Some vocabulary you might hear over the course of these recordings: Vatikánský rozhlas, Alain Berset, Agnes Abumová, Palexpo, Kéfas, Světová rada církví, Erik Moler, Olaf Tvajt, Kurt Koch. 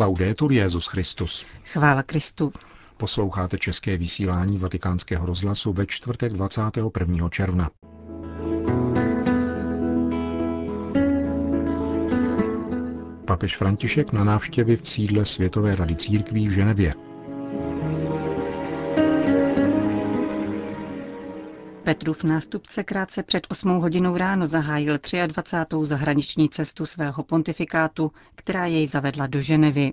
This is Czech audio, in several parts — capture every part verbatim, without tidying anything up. Laudetur Jesus Christus. Chvála Kristu. Posloucháte české vysílání Vatikánského rozhlasu ve čtvrtek dvacátého prvního června. Papež František na návštěvě v sídle Světové rady církví v Ženevě. Petrův nástupce krátce před osmou hodinou ráno zahájil dvacátou třetí zahraniční cestu svého pontifikátu, která jej zavedla do Ženevy.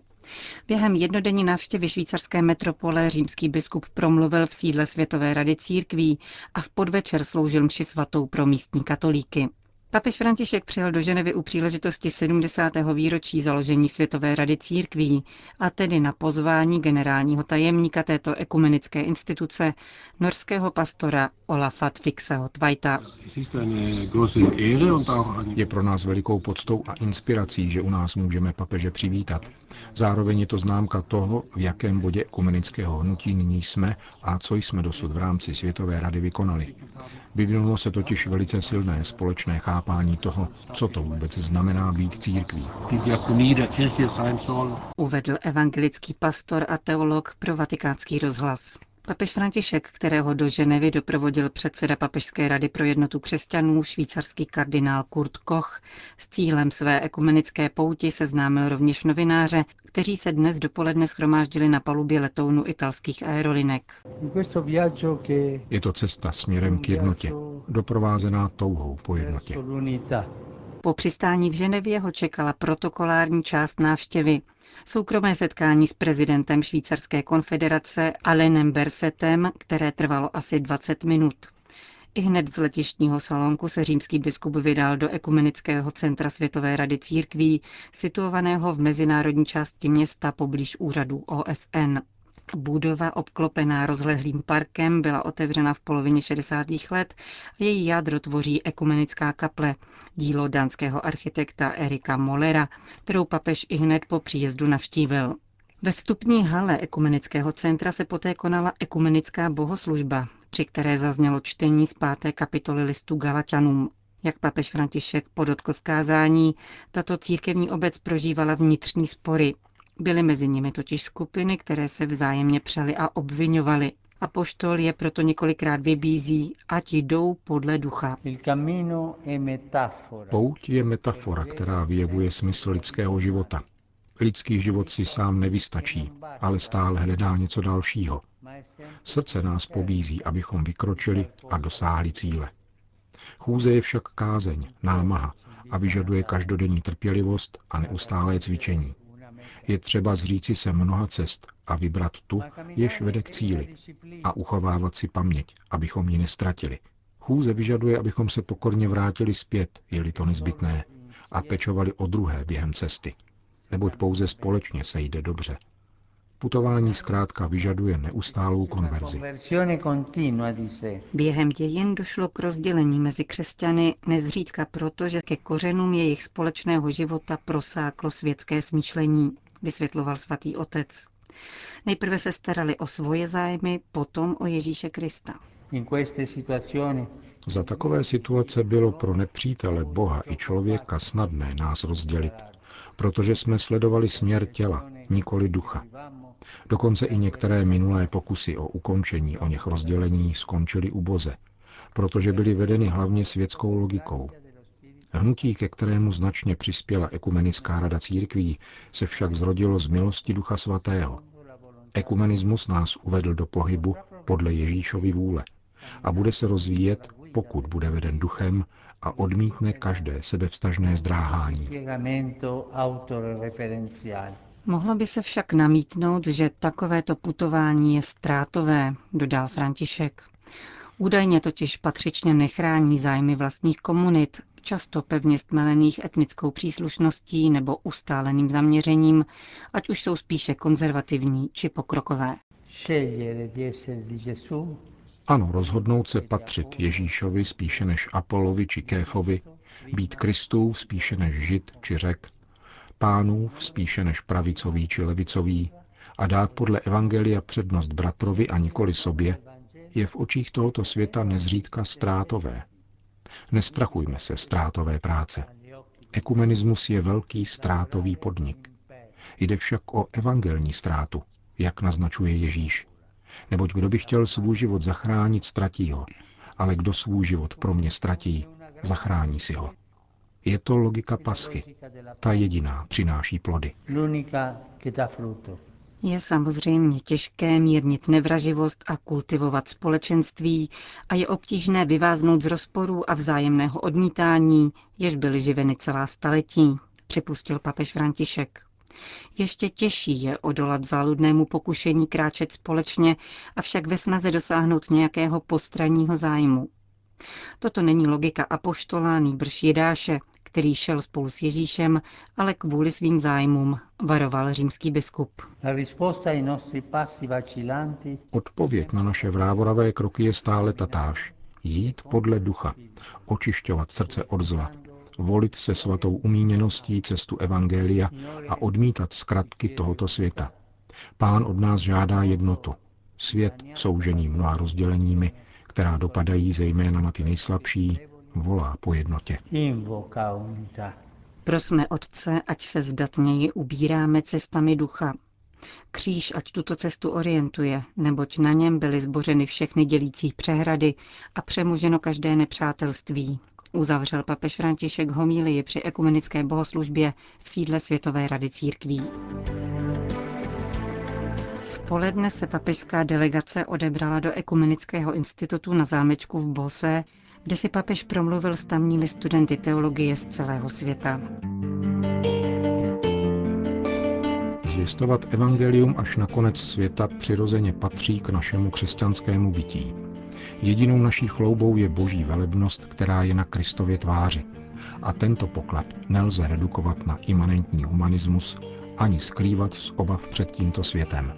Během jednodenní návštěvy švýcarské metropole římský biskup promluvil v sídle Světové rady církví a v podvečer sloužil mši svatou pro místní katolíky. Papež František přijel do Ženevy u příležitosti sedmdesátého výročí založení Světové rady církví, a tedy na pozvání generálního tajemníka této ekumenické instituce, norského pastora Olafa Tvajta. Je pro nás velikou poctou a inspirací, že u nás můžeme papeže přivítat. Zároveň je to známka toho, v jakém bodě ekumenického hnutí nyní jsme a co jsme dosud v rámci Světové rady vykonali. Vyvinulo se totiž velice silné společné chápání toho, co to vůbec znamená být církví. Uvedl evangelický pastor a teolog pro Vatikánský rozhlas. Papež František, kterého do Ženevy doprovodil předseda Papežské rady pro jednotu křesťanů, švýcarský kardinál Kurt Koch, s cílem své ekumenické pouti seznámil rovněž novináře, kteří se dnes dopoledne shromáždili na palubě letounu italských aerolinek. Je to cesta směrem k jednotě, doprovázená touhou po jednotě. Po přistání v Ženevě ho čekala protokolární část návštěvy. Soukromé setkání s prezidentem švýcarské konfederace Alainem Bersetem, které trvalo asi dvacet minut. I hned z letištního salonku se římský biskup vydal do ekumenického centra Světové rady církví, situovaného v mezinárodní části města poblíž úřadů O S N. Budova, obklopená rozlehlým parkem, byla otevřena v polovině šedesátých let a její jádro tvoří ekumenická kaple, dílo dánského architekta Erika Molera, kterou papež ihned po příjezdu navštívil. Ve vstupní hale ekumenického centra se poté konala ekumenická bohoslužba, při které zaznělo čtení z páté kapitoly listu Galaťanům. Jak papež František podotkl v kázání, tato církevní obec prožívala vnitřní spory. Byly mezi nimi totiž skupiny, které se vzájemně přely a obvinovaly. Apoštol je proto několikrát vybízí, ať jdou podle ducha. Pouť je metafora, která vyjevuje smysl lidského života. Lidský život si sám nevystačí, ale stále hledá něco dalšího. Srdce nás pobízí, abychom vykročili a dosáhli cíle. Chůze je však kázeň, námaha a vyžaduje každodenní trpělivost a neustálé cvičení. Je třeba zříci se mnoha cest a vybrat tu, jež vede k cíli, a uchovávat si paměť, abychom ji nestratili. Chůze vyžaduje, abychom se pokorně vrátili zpět, je-li to nezbytné, a pečovali o druhé během cesty, neboť pouze společně se jde dobře. Putování zkrátka vyžaduje neustálou konverzi. Během dějin došlo k rozdělení mezi křesťany nezřídka proto, že ke kořenům jejich společného života prosáklo světské smýšlení, vysvětloval svatý otec. Nejprve se starali o svoje zájmy, potom o Ježíše Krista. Za takové situace bylo pro nepřítele Boha i člověka snadné nás rozdělit, protože jsme sledovali směr těla, nikoli ducha. Dokonce i některé minulé pokusy o ukončení o něch rozdělení skončily uboze, protože byly vedeny hlavně světskou logikou. Hnutí, ke kterému značně přispěla Ekumenická rada církví, se však zrodilo z milosti Ducha Svatého. Ekumenismus nás uvedl do pohybu podle Ježíšovy vůle a bude se rozvíjet, pokud bude veden duchem a odmítne každé sebevztažné zdráhání. Mohlo by se však namítnout, že takovéto putování je ztrátové, dodal František. Údajně totiž patřičně nechrání zájmy vlastních komunit, často pevně stmelených etnickou příslušností nebo ustáleným zaměřením, ať už jsou spíše konzervativní či pokrokové. Ano, rozhodnout se patřit Ježíšovi spíše než Apolovi či Kéfovi, být Kristův spíše než Žid či Řek, Pánův spíše než pravicový či levicový a dát podle evangelia přednost bratrovi a nikoli sobě, je v očích tohoto světa nezřídka ztrátové. Nestrachujme se ztrátové práce. Ekumenismus je velký ztrátový podnik. Jde však o evangelní ztrátu, jak naznačuje Ježíš. Neboť kdo by chtěl svůj život zachránit, ztratí ho. Ale kdo svůj život pro mě ztratí, zachrání si ho. Je to logika paschy. Ta jediná přináší plody. Je samozřejmě těžké mírnit nevraživost a kultivovat společenství a je obtížné vyváznout z rozporů a vzájemného odmítání, jež byly živeny celá staletí, připustil papež František. Ještě těžší je odolat záludnému pokušení kráčet společně, avšak ve snaze dosáhnout nějakého postranního zájmu. Toto není logika apoštola, nýbrž Jidáše, který šel spolu s Ježíšem, ale kvůli svým zájmům, varoval římský biskup. Odpověď na naše vrávoravé kroky je stále tatáž. Jít podle ducha, očišťovat srdce od zla, volit se svatou umíněností cestu evangelia a odmítat zkratky tohoto světa. Pán od nás žádá jednotu. Svět, soužený mnoha rozděleními, která dopadají zejména na ty nejslabší, volá po jednotě. Prosme Otce, ať se zdatněji ubíráme cestami ducha. Kříž ať tuto cestu orientuje, neboť na něm byly zbořeny všechny dělící přehrady a přemoženo každé nepřátelství. Uzavřel papež František homílii při ekumenické bohoslužbě v sídle Světové rady církví. V poledne se papežská delegace odebrala do Ekumenického institutu na zámečku v Bose, kde si papež promluvil s tamními studenty teologie z celého světa. Zvěstovat evangelium až na konec světa přirozeně patří k našemu křesťanskému bytí. Jedinou naší chloubou je boží velebnost, která je na Kristově tváři. A tento poklad nelze redukovat na imanentní humanismus ani skrývat z obav před tímto světem.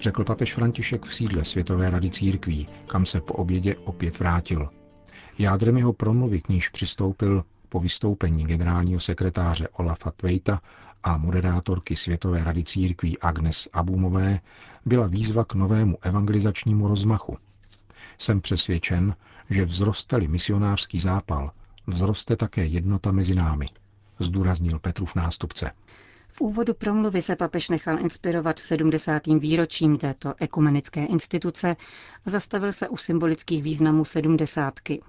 Řekl papež František v sídle Světové rady církví, kam se po obědě opět vrátil. Jádrem jeho promluvy, k níž přistoupil po vystoupení generálního sekretáře Olafa Tvajta a moderátorky Světové rady církví Agnes Abumové, byla výzva k novému evangelizačnímu rozmachu. Jsem přesvědčen, že vzroste-li misionářský zápal, vzroste také jednota mezi námi, zdůraznil Petrův nástupce. V úvodu promluvy se papež nechal inspirovat sedmdesátým výročím této ekumenické instituce a zastavil se u symbolických významů sedmdesátky.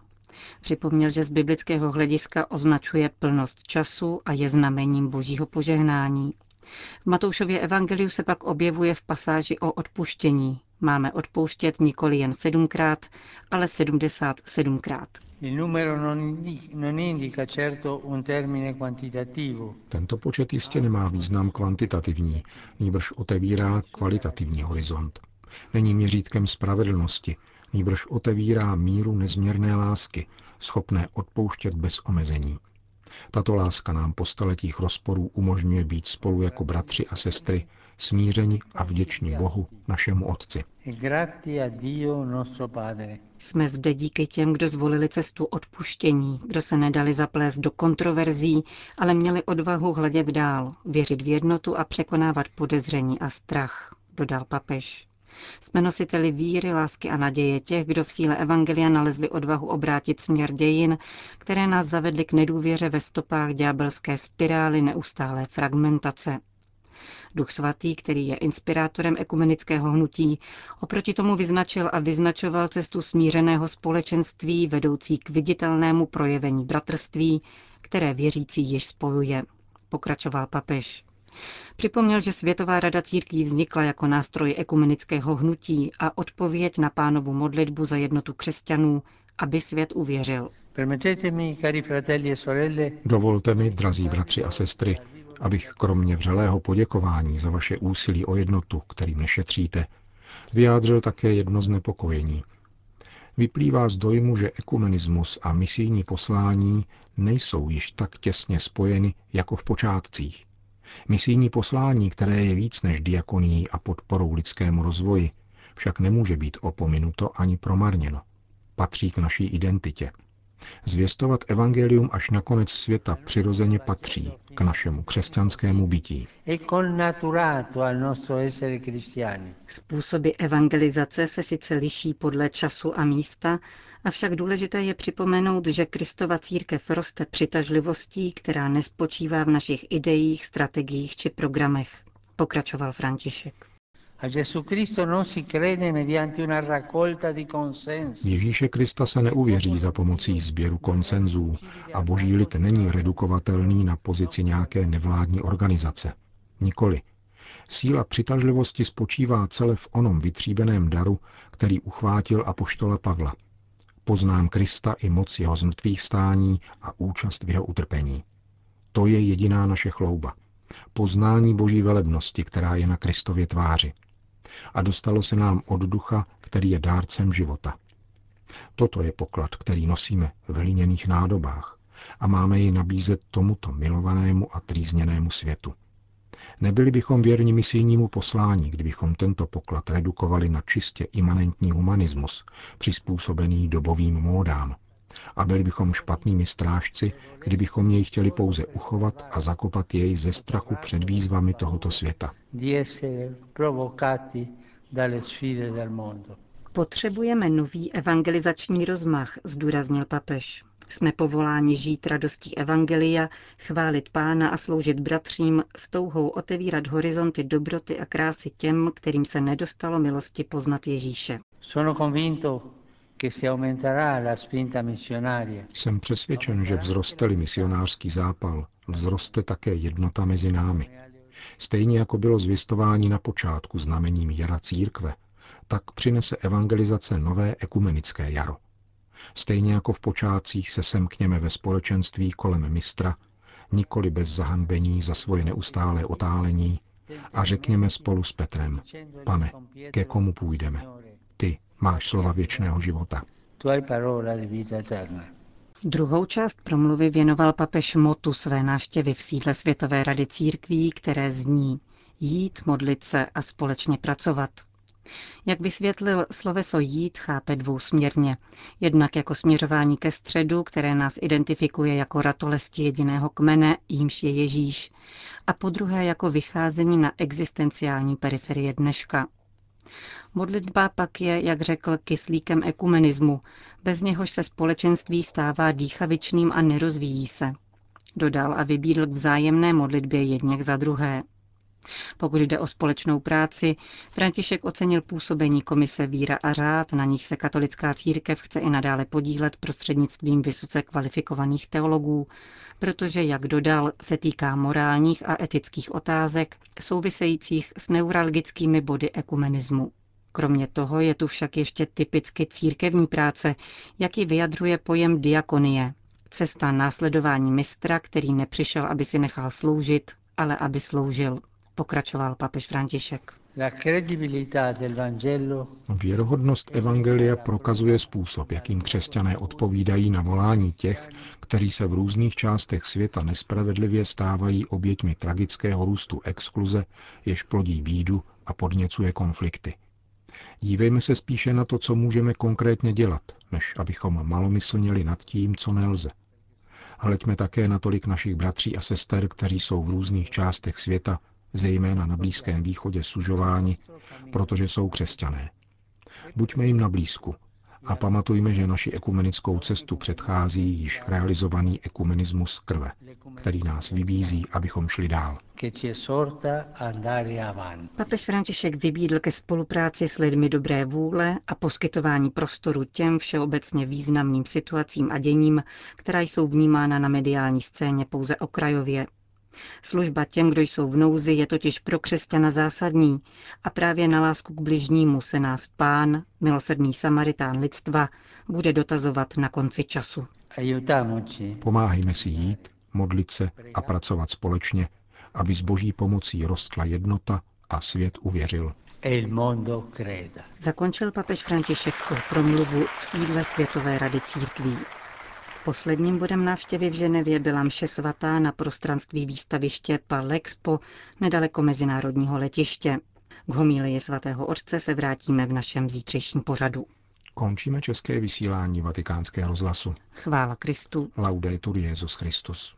Připomněl, že z biblického hlediska označuje plnost času a je znamením božího požehnání. V Matoušově evangeliu se pak objevuje v pasáži o odpuštění. Máme odpouštět nikoli jen sedmkrát, ale sedmdesát sedmkrát. Tento počet jistě nemá význam kvantitativní, nýbrž otevírá kvalitativní horizont. Není měřítkem spravedlnosti, nýbrž otevírá míru nezměrné lásky, schopné odpouštět bez omezení. Tato láska nám po staletích rozporů umožňuje být spolu jako bratři a sestry, smířeni a vděční Bohu, našemu Otci. Jsme zde díky těm, kdo zvolili cestu odpuštění, kdo se nedali zaplést do kontroverzí, ale měli odvahu hledět dál, věřit v jednotu a překonávat podezření a strach, dodal papež. Jsme nositeli víry, lásky a naděje těch, kdo v síle evangelia nalezli odvahu obrátit směr dějin, které nás zavedly k nedůvěře ve stopách ďábelské spirály neustálé fragmentace. Duch svatý, který je inspirátorem ekumenického hnutí, oproti tomu vyznačil a vyznačoval cestu smířeného společenství vedoucí k viditelnému projevení bratrství, které věřící již spojuje, pokračoval papež. Připomněl, že Světová rada církví vznikla jako nástroj ekumenického hnutí a odpověď na Pánovu modlitbu za jednotu křesťanů, aby svět uvěřil. Dovolte mi, drazí bratři a sestry, abych kromě vřelého poděkování za vaše úsilí o jednotu, kterým nešetříte, vyjádřil také jedno znepokojení. Vyplývá z dojmu, že ekumenismus a misijní poslání nejsou již tak těsně spojeny jako v počátcích. Misijní poslání, které je víc než diakonií a podporou lidskému rozvoji, však nemůže být opominuto ani promarněno. Patří k naší identitě. Zvěstovat evangelium až na konec světa přirozeně patří k našemu křesťanskému bytí. Způsoby evangelizace se sice liší podle času a místa, avšak důležité je připomenout, že Kristova církev roste přitažlivostí, která nespočívá v našich ideích, strategiích či programech, pokračoval František. Ježíše Krista se neuvěří za pomocí sběru konsenzů a boží lid není redukovatelný na pozici nějaké nevládní organizace. Nikoli. Síla přitažlivosti spočívá cele v onom vytříbeném daru, který uchvátil apoštola Pavla. Poznám Krista i moc jeho zmrtvých vstání a účast v jeho utrpení. To je jediná naše chlouba. Poznání boží velebnosti, která je na Kristově tváři. A dostalo se nám od ducha, který je dárcem života. Toto je poklad, který nosíme v hliněných nádobách a máme ji nabízet tomuto milovanému a trýzněnému světu. Nebyli bychom věrni misijnímu poslání, kdybychom tento poklad redukovali na čistě imanentní humanismus, přizpůsobený dobovým módám. A byli bychom špatnými strážci, kdybychom jej chtěli pouze uchovat a zakopat jej ze strachu před výzvami tohoto světa. Potřebujeme nový evangelizační rozmach, zdůraznil papež. Jsme povoláni žít radostí evangelia, chválit Pána a sloužit bratřím s touhou otevírat horizonty dobroty a krásy těm, kterým se nedostalo milosti poznat Ježíše. Jsem přesvědčen, že vzroste-li misionářský zápal, vzroste také jednota mezi námi. Stejně jako bylo zvěstování na počátku znamením jara církve, tak přinese evangelizace nové ekumenické jaro. Stejně jako v počátcích se semkněme ve společenství kolem mistra, nikoli bez zahanbení za svoje neustálé otálení, a řekněme spolu s Petrem: Pane, ke komu půjdeme? Ty máš slova věčného života. Druhou část promluvy věnoval papež motu své návštěvy v sídle Světové rady církví, které zní jít, modlit se a společně pracovat. Jak vysvětlil, sloveso jít chápe dvousměrně. Jednak jako směřování ke středu, které nás identifikuje jako ratolesti jediného kmene, jímž je Ježíš, a podruhé jako vycházení na existenciální periferie dneška. Modlitba pak je, jak řekl, kyslíkem ekumenismu, bez něhož se společenství stává dýchavičným a nerozvíjí se. Dodal a vybídl k vzájemné modlitbě jedněch za druhé. Pokud jde o společnou práci, František ocenil působení komise Víra a řád, na níž se katolická církev chce i nadále podílet prostřednictvím vysoce kvalifikovaných teologů, protože, jak dodal, se týká morálních a etických otázek souvisejících s neuralgickými body ekumenismu. Kromě toho je tu však ještě typicky církevní práce, jak ji vyjadřuje pojem diakonie, cesta následování mistra, který nepřišel, aby si nechal sloužit, ale aby sloužil. Pokračoval papež František. Věrohodnost evangelia prokazuje způsob, jakým křesťané odpovídají na volání těch, kteří se v různých částech světa nespravedlivě stávají oběťmi tragického růstu exkluze, jež plodí bídu a podněcuje konflikty. Dívejme se spíše na to, co můžeme konkrétně dělat, než abychom malomyslněli nad tím, co nelze. Hleďme také na tolik našich bratří a sester, kteří jsou v různých částech světa, zejména na Blízkém východě, sužováni, protože jsou křesťané. Buďme jim na blízku a pamatujme, že naši ekumenickou cestu předchází již realizovaný ekumenismus krve, který nás vybízí, abychom šli dál. Papež František vybídl ke spolupráci s lidmi dobré vůle a poskytování prostoru těm všeobecně významným situacím a děním, která jsou vnímána na mediální scéně pouze okrajově. Služba těm, kdo jsou v nouzi, je totiž pro křesťana zásadní a právě na lásku k bližnímu se nás Pán, milosrdný Samaritán lidstva, bude dotazovat na konci času. Pomáhejme si jít, modlit se a pracovat společně, aby s boží pomocí rostla jednota a svět uvěřil. Zakončil papež František svou promluvu v sídle Světové rady církví. Posledním bodem návštěvy v Ženevě byla mše svatá na prostranství výstaviště Palexpo nedaleko mezinárodního letiště. K homílii svatého otce se vrátíme v našem zítřejším pořadu. Končíme české vysílání Vatikánského rozhlasu. Chvála Kristu. Laudetur Jesus Christus.